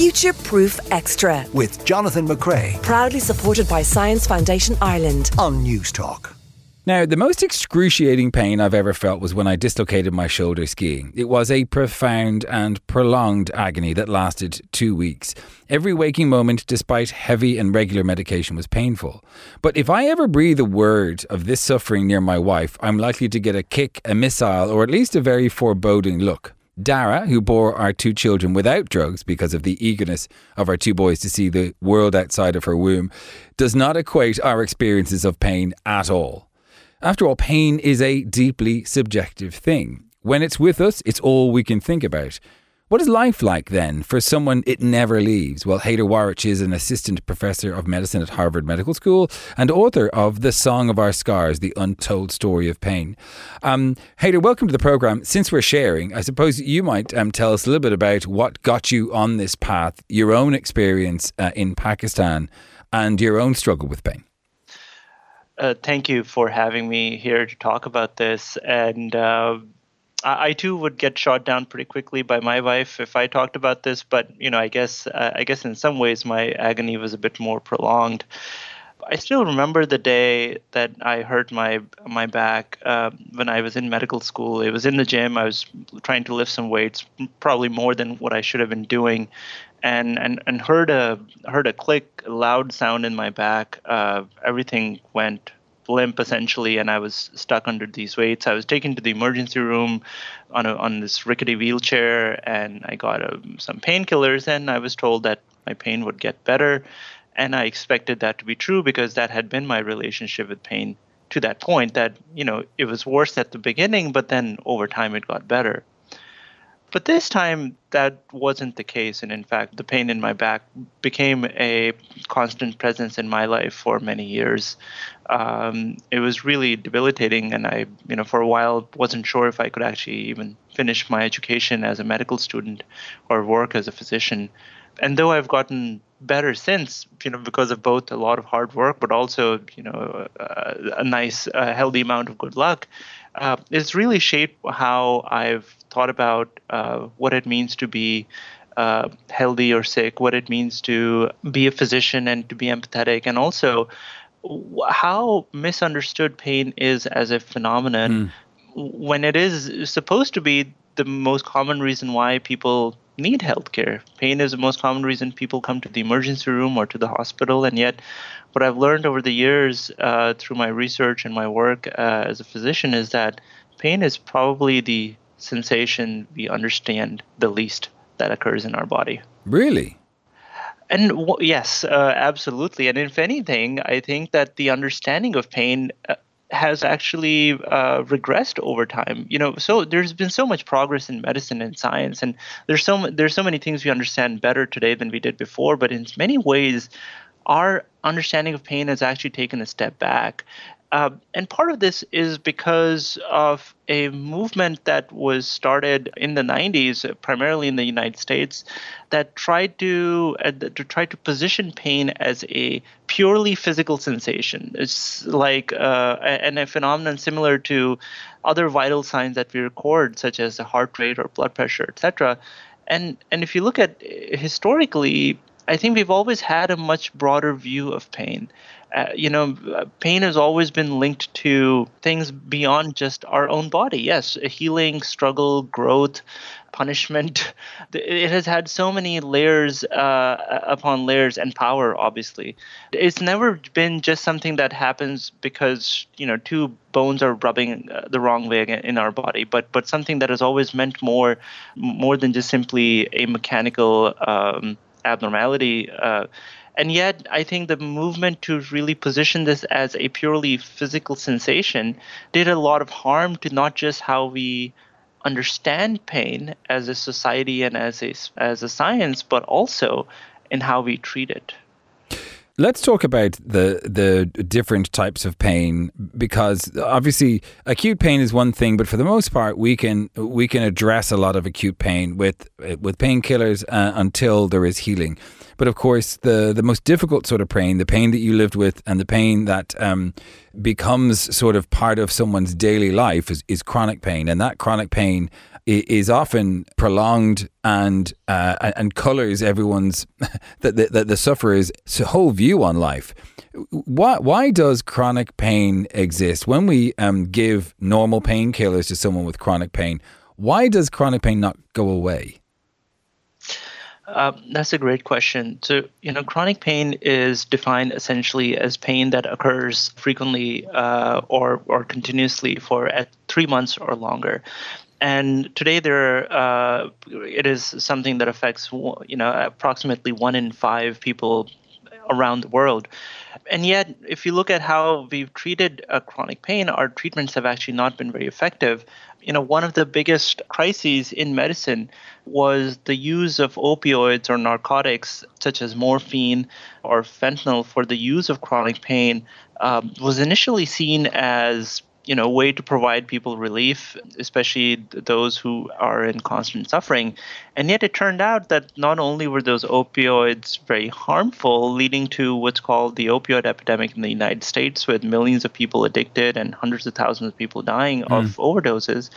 Future Proof Extra with Jonathan McRae, proudly supported by Science Foundation Ireland on News Talk. Now, the most excruciating pain I've ever felt was when I dislocated my shoulder skiing. It was a profound and prolonged agony that lasted 2 weeks. Every waking moment, despite heavy and regular medication, was painful. But if I ever breathe a word of this suffering near my wife, I'm likely to get a kick, a missile, or at least a very foreboding look. Dara, who bore our two children without drugs because of the eagerness of our two boys to see the world outside of her womb, does not equate our experiences of pain at all. After all, pain is a deeply subjective thing. When it's with us, it's all we can think about. What is life like then for someone it never leaves? Well, Haider Warraich is an assistant professor of medicine at Harvard Medical School and author of The Song of Our Scars: The Untold Story of Pain. Haider, welcome to the program. Since we're sharing, I suppose you might tell us a little bit about what got you on this path, your own experience in Pakistan and your own struggle with pain. Thank you for having me here to talk about this. And I too would get shot down pretty quickly by my wife if I talked about this. But you know, I guess in some ways my agony was a bit more prolonged. I still remember the day that I hurt my back when I was in medical school. It was in the gym. I was trying to lift some weights, probably more than what I should have been doing, and heard a click, loud sound in my back. Everything went limp essentially, and I was stuck under these weights. I was taken to the emergency room on this rickety wheelchair, and I got some painkillers, and I was told that my pain would get better. And I expected that to be true because that had been my relationship with pain to that point, that, you know, it was worse at the beginning, but then over time it got better. But this time that wasn't the case. And in fact, the pain in my back became a constant presence in my life for many years. It was really debilitating. And I, you know, for a while wasn't sure if I could actually even finish my education as a medical student or work as a physician. And though I've gotten better since, you know, because of both a lot of hard work, but also, you know, a nice, healthy amount of good luck, it's really shaped how I've thought about what it means to be healthy or sick, what it means to be a physician and to be empathetic, and also how misunderstood pain is as a phenomenon when it is supposed to be the most common reason why people need healthcare. Pain is the most common reason people come to the emergency room or to the hospital. And yet, what I've learned over the years through my research and my work as a physician is that pain is probably the sensation we understand the least that occurs in our body. Really? And yes, absolutely. And if anything, I think that the understanding of pain has actually regressed over time. You know, so there's been so much progress in medicine and science, and there's so many things we understand better today than we did before. But in many ways, our understanding of pain has actually taken a step back. And part of this is because of a movement that was started in the 90s, primarily in the United States, that tried to position pain as a purely physical sensation. It's like a phenomenon similar to other vital signs that we record, such as the heart rate or blood pressure, etc. And if you look at historically, I think we've always had a much broader view of pain. You know, pain has always been linked to things beyond just our own body. Yes, healing, struggle, growth, punishment. It has had so many layers upon layers, and power, obviously. It's never been just something that happens because, you know, two bones are rubbing the wrong way in our body, but something that has always meant more than just simply a mechanical abnormality. And yet, I think the movement to really position this as a purely physical sensation did a lot of harm to not just how we understand pain as a society and as a science, but also in how we treat it. Let's talk about the different types of pain, because obviously acute pain is one thing, but for the most part we can address a lot of acute pain with painkillers until there is healing. But of course, the most difficult sort of pain, the pain that you lived with and the pain that becomes sort of part of someone's daily life is chronic pain, and that chronic pain is often prolonged and colours everyone's the sufferer's whole view on life. Why does chronic pain exist? When we give normal painkillers to someone with chronic pain, why does chronic pain not go away? That's a great question. So, chronic pain is defined essentially as pain that occurs frequently or continuously for at 3 months or longer. And today, it is something that affects, approximately 1 in 5 people around the world. And yet, if you look at how we've treated chronic pain, our treatments have actually not been very effective. One of the biggest crises in medicine was the use of opioids or narcotics, such as morphine or fentanyl, for the use of chronic pain, was initially seen as a way to provide people relief, especially those who are in constant suffering. And yet it turned out that not only were those opioids very harmful, leading to what's called the opioid epidemic in the United States, with millions of people addicted and hundreds of thousands of people dying of overdoses.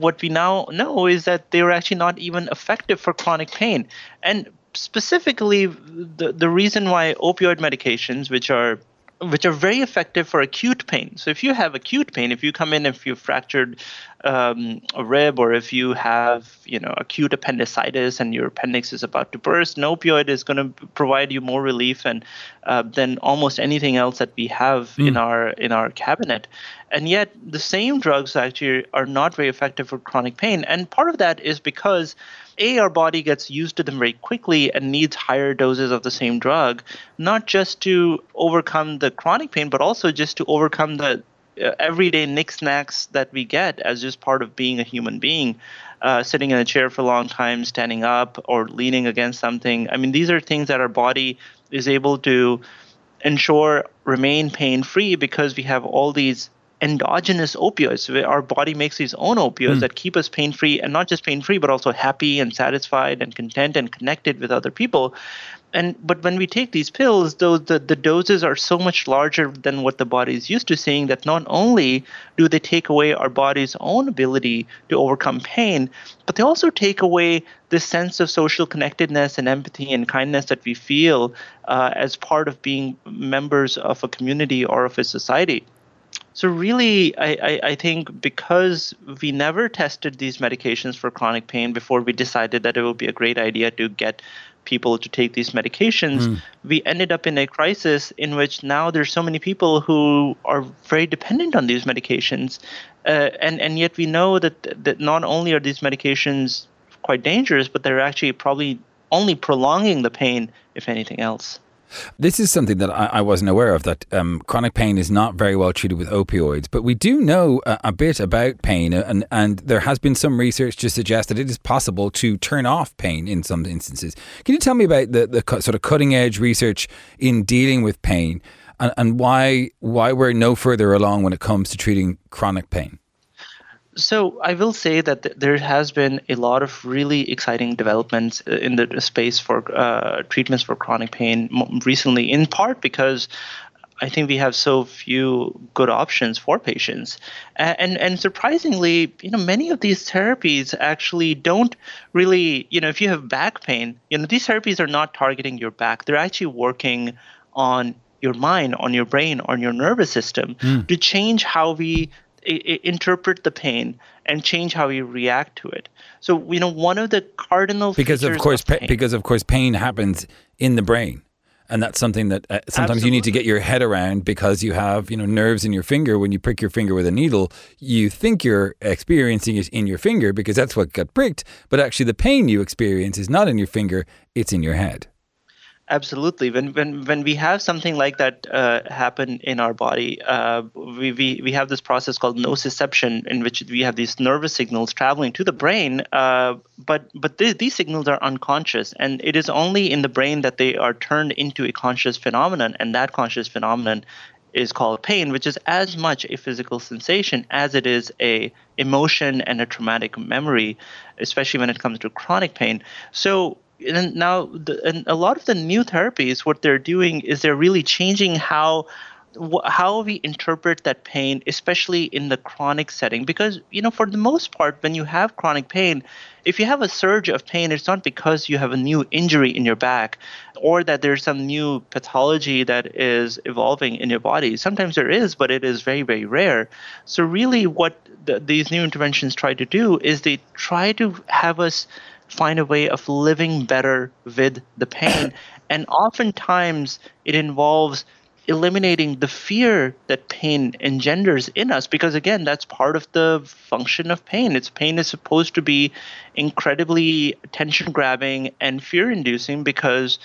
What we now know is that they were actually not even effective for chronic pain. And specifically, the reason why opioid medications, which are very effective for acute pain. So if you have acute pain, if you come in, if you fractured a rib, or if you have, acute appendicitis and your appendix is about to burst, an opioid is going to provide you more relief than almost anything else that we have in our cabinet. And yet the same drugs actually are not very effective for chronic pain. And part of that is because our body gets used to them very quickly and needs higher doses of the same drug, not just to overcome the chronic pain, but also just to overcome the everyday knickknacks that we get as just part of being a human being, sitting in a chair for a long time, standing up, or leaning against something. I mean, these are things that our body is able to ensure remain pain-free because we have all these endogenous opioids. Our body makes its own opioids that keep us pain-free, and not just pain-free, but also happy and satisfied and content and connected with other people. But when we take these pills, the doses are so much larger than what the body is used to seeing that not only do they take away our body's own ability to overcome pain, but they also take away this sense of social connectedness and empathy and kindness that we feel as part of being members of a community or of a society. So really, I think because we never tested these medications for chronic pain before we decided that it would be a great idea to get people to take these medications, we ended up in a crisis in which now there's so many people who are very dependent on these medications. And yet we know that not only are these medications quite dangerous, but they're actually probably only prolonging the pain, if anything else. This is something that I wasn't aware of, that chronic pain is not very well treated with opioids. But we do know a bit about pain, and there has been some research to suggest that it is possible to turn off pain in some instances. Can you tell me about the sort of cutting-edge research in dealing with pain and why we're no further along when it comes to treating chronic pain? So I will say that there has been a lot of really exciting developments in the space for treatments for chronic pain recently, in part because I think we have so few good options for patients. And surprisingly, many of these therapies actually don't really, if you have back pain, these therapies are not targeting your back. They're actually working on your mind, on your brain, on your nervous system to change how we interpret the pain and change how you react to it. So, one of the cardinal features because of course, pain happens in the brain, and that's something that sometimes Absolutely. You need to get your head around, because you have nerves in your finger. When you prick your finger with a needle, you think you're experiencing it in your finger because that's what got pricked, but actually the pain you experience is not in your finger; it's in your head. Absolutely. When we have something like that happen in our body, we have this process called nociception, in which we have these nervous signals traveling to the brain, but these signals are unconscious, and it is only in the brain that they are turned into a conscious phenomenon, and that conscious phenomenon is called pain, which is as much a physical sensation as it is a emotion and a traumatic memory, especially when it comes to chronic pain. So. And now, a lot of the new therapies, what they're doing is they're really changing how we interpret that pain, especially in the chronic setting. Because, you know, for the most part, when you have chronic pain, if you have a surge of pain, it's not because you have a new injury in your back or that there's some new pathology that is evolving in your body. Sometimes there is, but it is very, very rare. So really what these new interventions try to do is they try to have us find a way of living better with the pain. And oftentimes it involves eliminating the fear that pain engenders in us, because again, that's part of the function of pain. Pain is supposed to be incredibly attention-grabbing and fear-inducing because,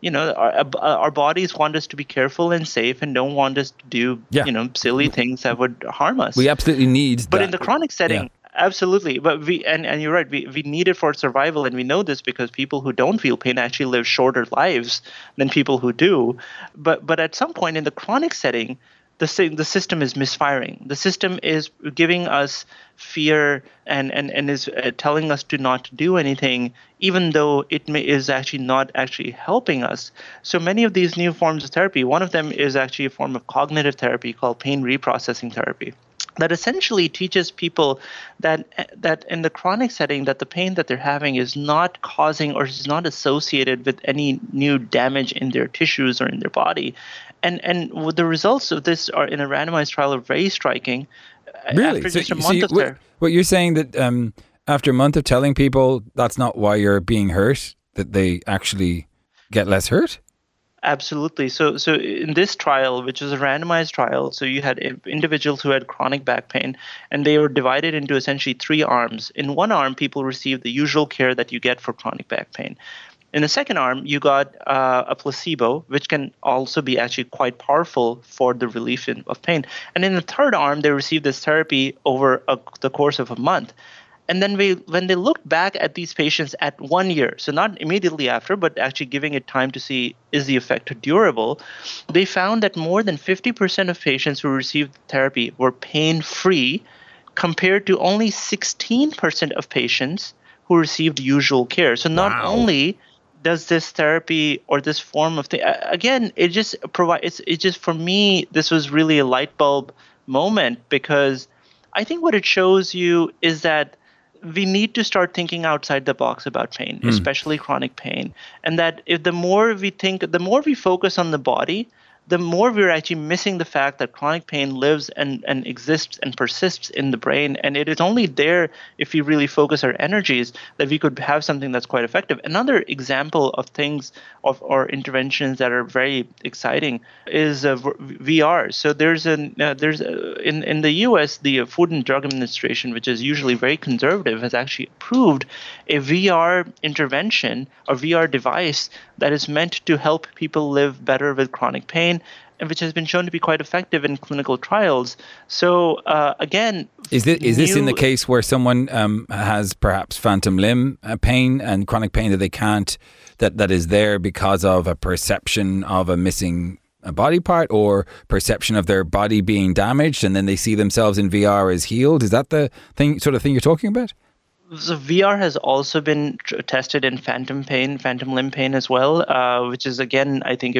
you know, our bodies want us to be careful and safe and don't want us to do, you know, silly things that would harm us. We absolutely need that. But in the chronic setting, absolutely. But and you're right, we need it for survival. And we know this because people who don't feel pain actually live shorter lives than people who do. But at some point in the chronic setting, the system is misfiring. The system is giving us fear and is telling us to not do anything, even though it is actually not actually helping us. So many of these new forms of therapy, one of them is actually a form of cognitive therapy called pain reprocessing therapy. That essentially teaches people that in the chronic setting, that the pain that they're having is not causing or is not associated with any new damage in their tissues or in their body. And the results of this are in a randomized trial are very striking. Really? After just a month of therapy. What you're saying that after a month of telling people that's not why you're being hurt, that they actually get less hurt? Absolutely. So in this trial, which is a randomized trial, so you had individuals who had chronic back pain, and they were divided into essentially three arms. In one arm, people received the usual care that you get for chronic back pain. In the second arm, you got a placebo, which can also be actually quite powerful for the relief of pain. And in the third arm, they received this therapy over the course of a month. And then when they looked back at these patients at 1 year, so not immediately after, but actually giving it time to see is the effect durable, they found that more than 50% of patients who received therapy were pain-free compared to only 16% of patients who received usual care. So not only does this therapy or this form of thing, again, it just provides, it just for me, this was really a light bulb moment, because I think what it shows you is that we need to start thinking outside the box about pain, especially chronic pain. And that if the more we think, the more we focus on the body, the more we're actually missing the fact that chronic pain lives and exists and persists in the brain. And it is only there, if we really focus our energies, that we could have something that's quite effective. Another example of things or interventions that are very exciting is VR. So in the US, the Food and Drug Administration, which is usually very conservative, has actually approved a VR intervention or VR device that is meant to help people live better with chronic pain, and which has been shown to be quite effective in clinical trials. So again, is this in the case where someone has perhaps phantom limb pain and chronic pain that they can't, that is there because of a perception of a missing body part or perception of their body being damaged, and then they see themselves in VR as healed? Is that the thing, sort of thing you're talking about? So VR has also been tested in phantom limb pain as well, which is again, I think,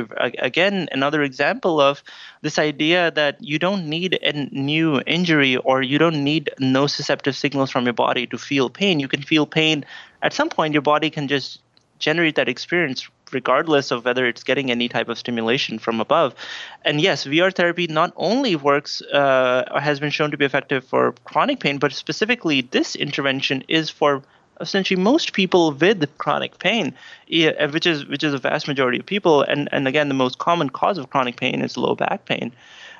another example of this idea that you don't need a new injury or you don't need nociceptive signals from your body to feel pain. You can feel pain. At some point, your body can just generate that experience regardless of whether it's getting any type of stimulation from above. And yes, VR therapy not only works, has been shown to be effective for chronic pain, but specifically this intervention is for essentially most people with chronic pain, which is a vast majority of people. And again, the most common cause of chronic pain is low back pain.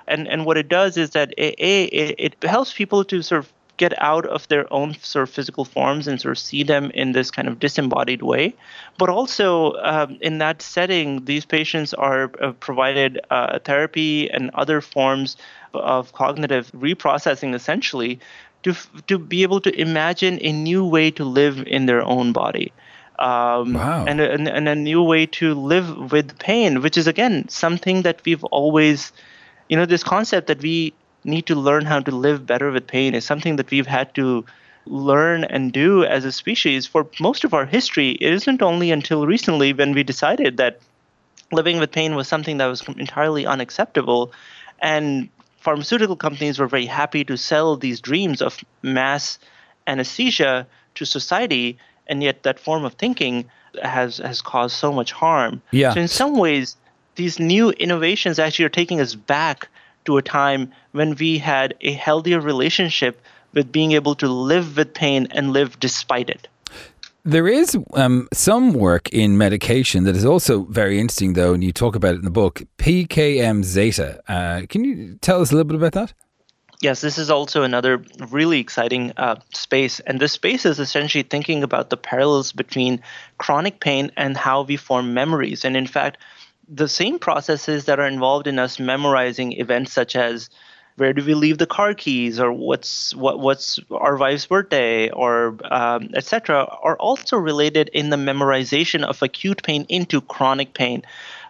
And what it does is that it helps people to sort of get out of their own sort of physical forms and sort of see them in this kind of disembodied way. But also in that setting, these patients are provided therapy and other forms of cognitive reprocessing, essentially, to be able to imagine a new way to live in their own body. Wow. And a new way to live with pain, which is, again, something that we've always, you know, this concept that we need to learn how to live better with pain is something that we've had to learn and do as a species for most of our history. It isn't only until recently when we decided that living with pain was something that was entirely unacceptable, and pharmaceutical companies were very happy to sell these dreams of mass anesthesia to society, and yet that form of thinking has caused so much harm. Yeah. So in some ways, these new innovations actually are taking us back to a time when we had a healthier relationship with being able to live with pain and live despite it. There is some work in medication that is also very interesting, though, and you talk about it in the book, PKM Zeta. Can you tell us a little bit about that? Yes, this is also another really exciting space. And this space is essentially thinking about the parallels between chronic pain and how we form memories. And in fact, the same processes that are involved in us memorizing events such as where do we leave the car keys, or what's our wife's birthday, or et cetera, are also related in the memorization of acute pain into chronic pain.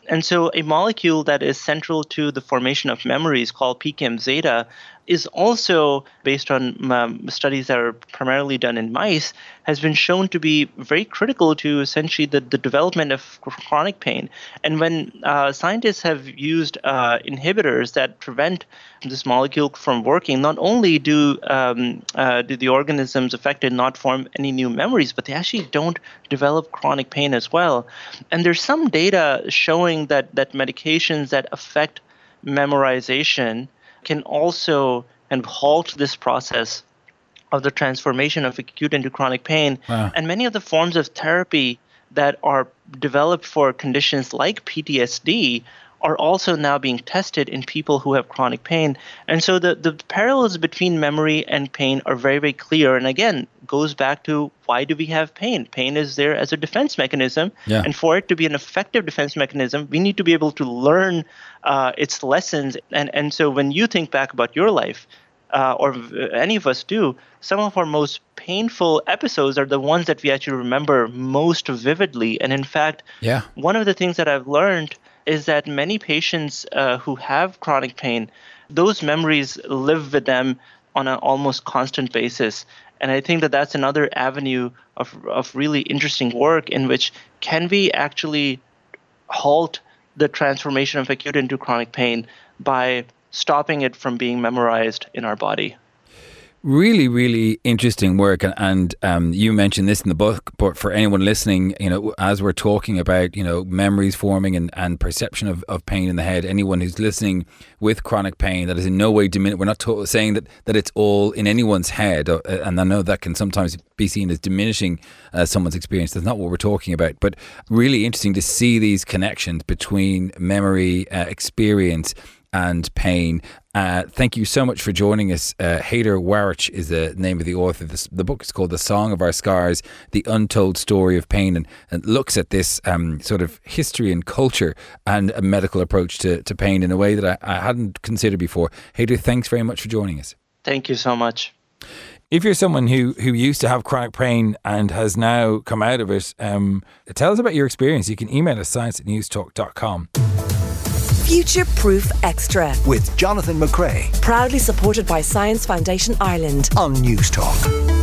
And so a molecule that is central to the formation of memories called PKM Zeta is also, based on studies that are primarily done in mice, has been shown to be very critical to essentially the development of chronic pain. And when scientists have used inhibitors that prevent this molecule from working, not only do the organisms affected not form any new memories, but they actually don't develop chronic pain as well. And there's some data showing that medications that affect memorization can also kind of halt this process of the transformation of acute into chronic pain. Wow. And many of the forms of therapy that are developed for conditions like PTSD are also now being tested in people who have chronic pain. And so the parallels between memory and pain are very, very clear. And again, goes back to why do we have pain? Pain is there as a defense mechanism. Yeah. And for it to be an effective defense mechanism, we need to be able to learn its lessons. And so when you think back about your life, or any of us do, some of our most painful episodes are the ones that we actually remember most vividly. And in fact, one of the things that I've learned is that many patients who have chronic pain, those memories live with them on an almost constant basis. And I think that that's another avenue of really interesting work in which can we actually halt the transformation of acute into chronic pain by stopping it from being memorized in our body. Really, really interesting work. And you mentioned this in the book, but for anyone listening, you know, as we're talking about, you know, memories forming and perception of pain in the head, anyone who's listening with chronic pain, that is in no way diminished. We're not saying that it's all in anyone's head. And I know that can sometimes be seen as diminishing someone's experience. That's not what we're talking about. But really interesting to see these connections between memory, experience, and pain. Thank you so much for joining us. Haider Warraich is the name of the author. The book is called The Song of Our Scars, The Untold Story of Pain, and looks at this sort of history and culture and a medical approach to pain in a way that I hadn't considered before. Haider, thanks very much for joining us. Thank you so much. If you're someone who used to have chronic pain and has now come out of it, tell us about your experience. You can email us science@newstalk.com. Future Proof Extra with Jonathan McRae, proudly supported by Science Foundation Ireland on News Talk.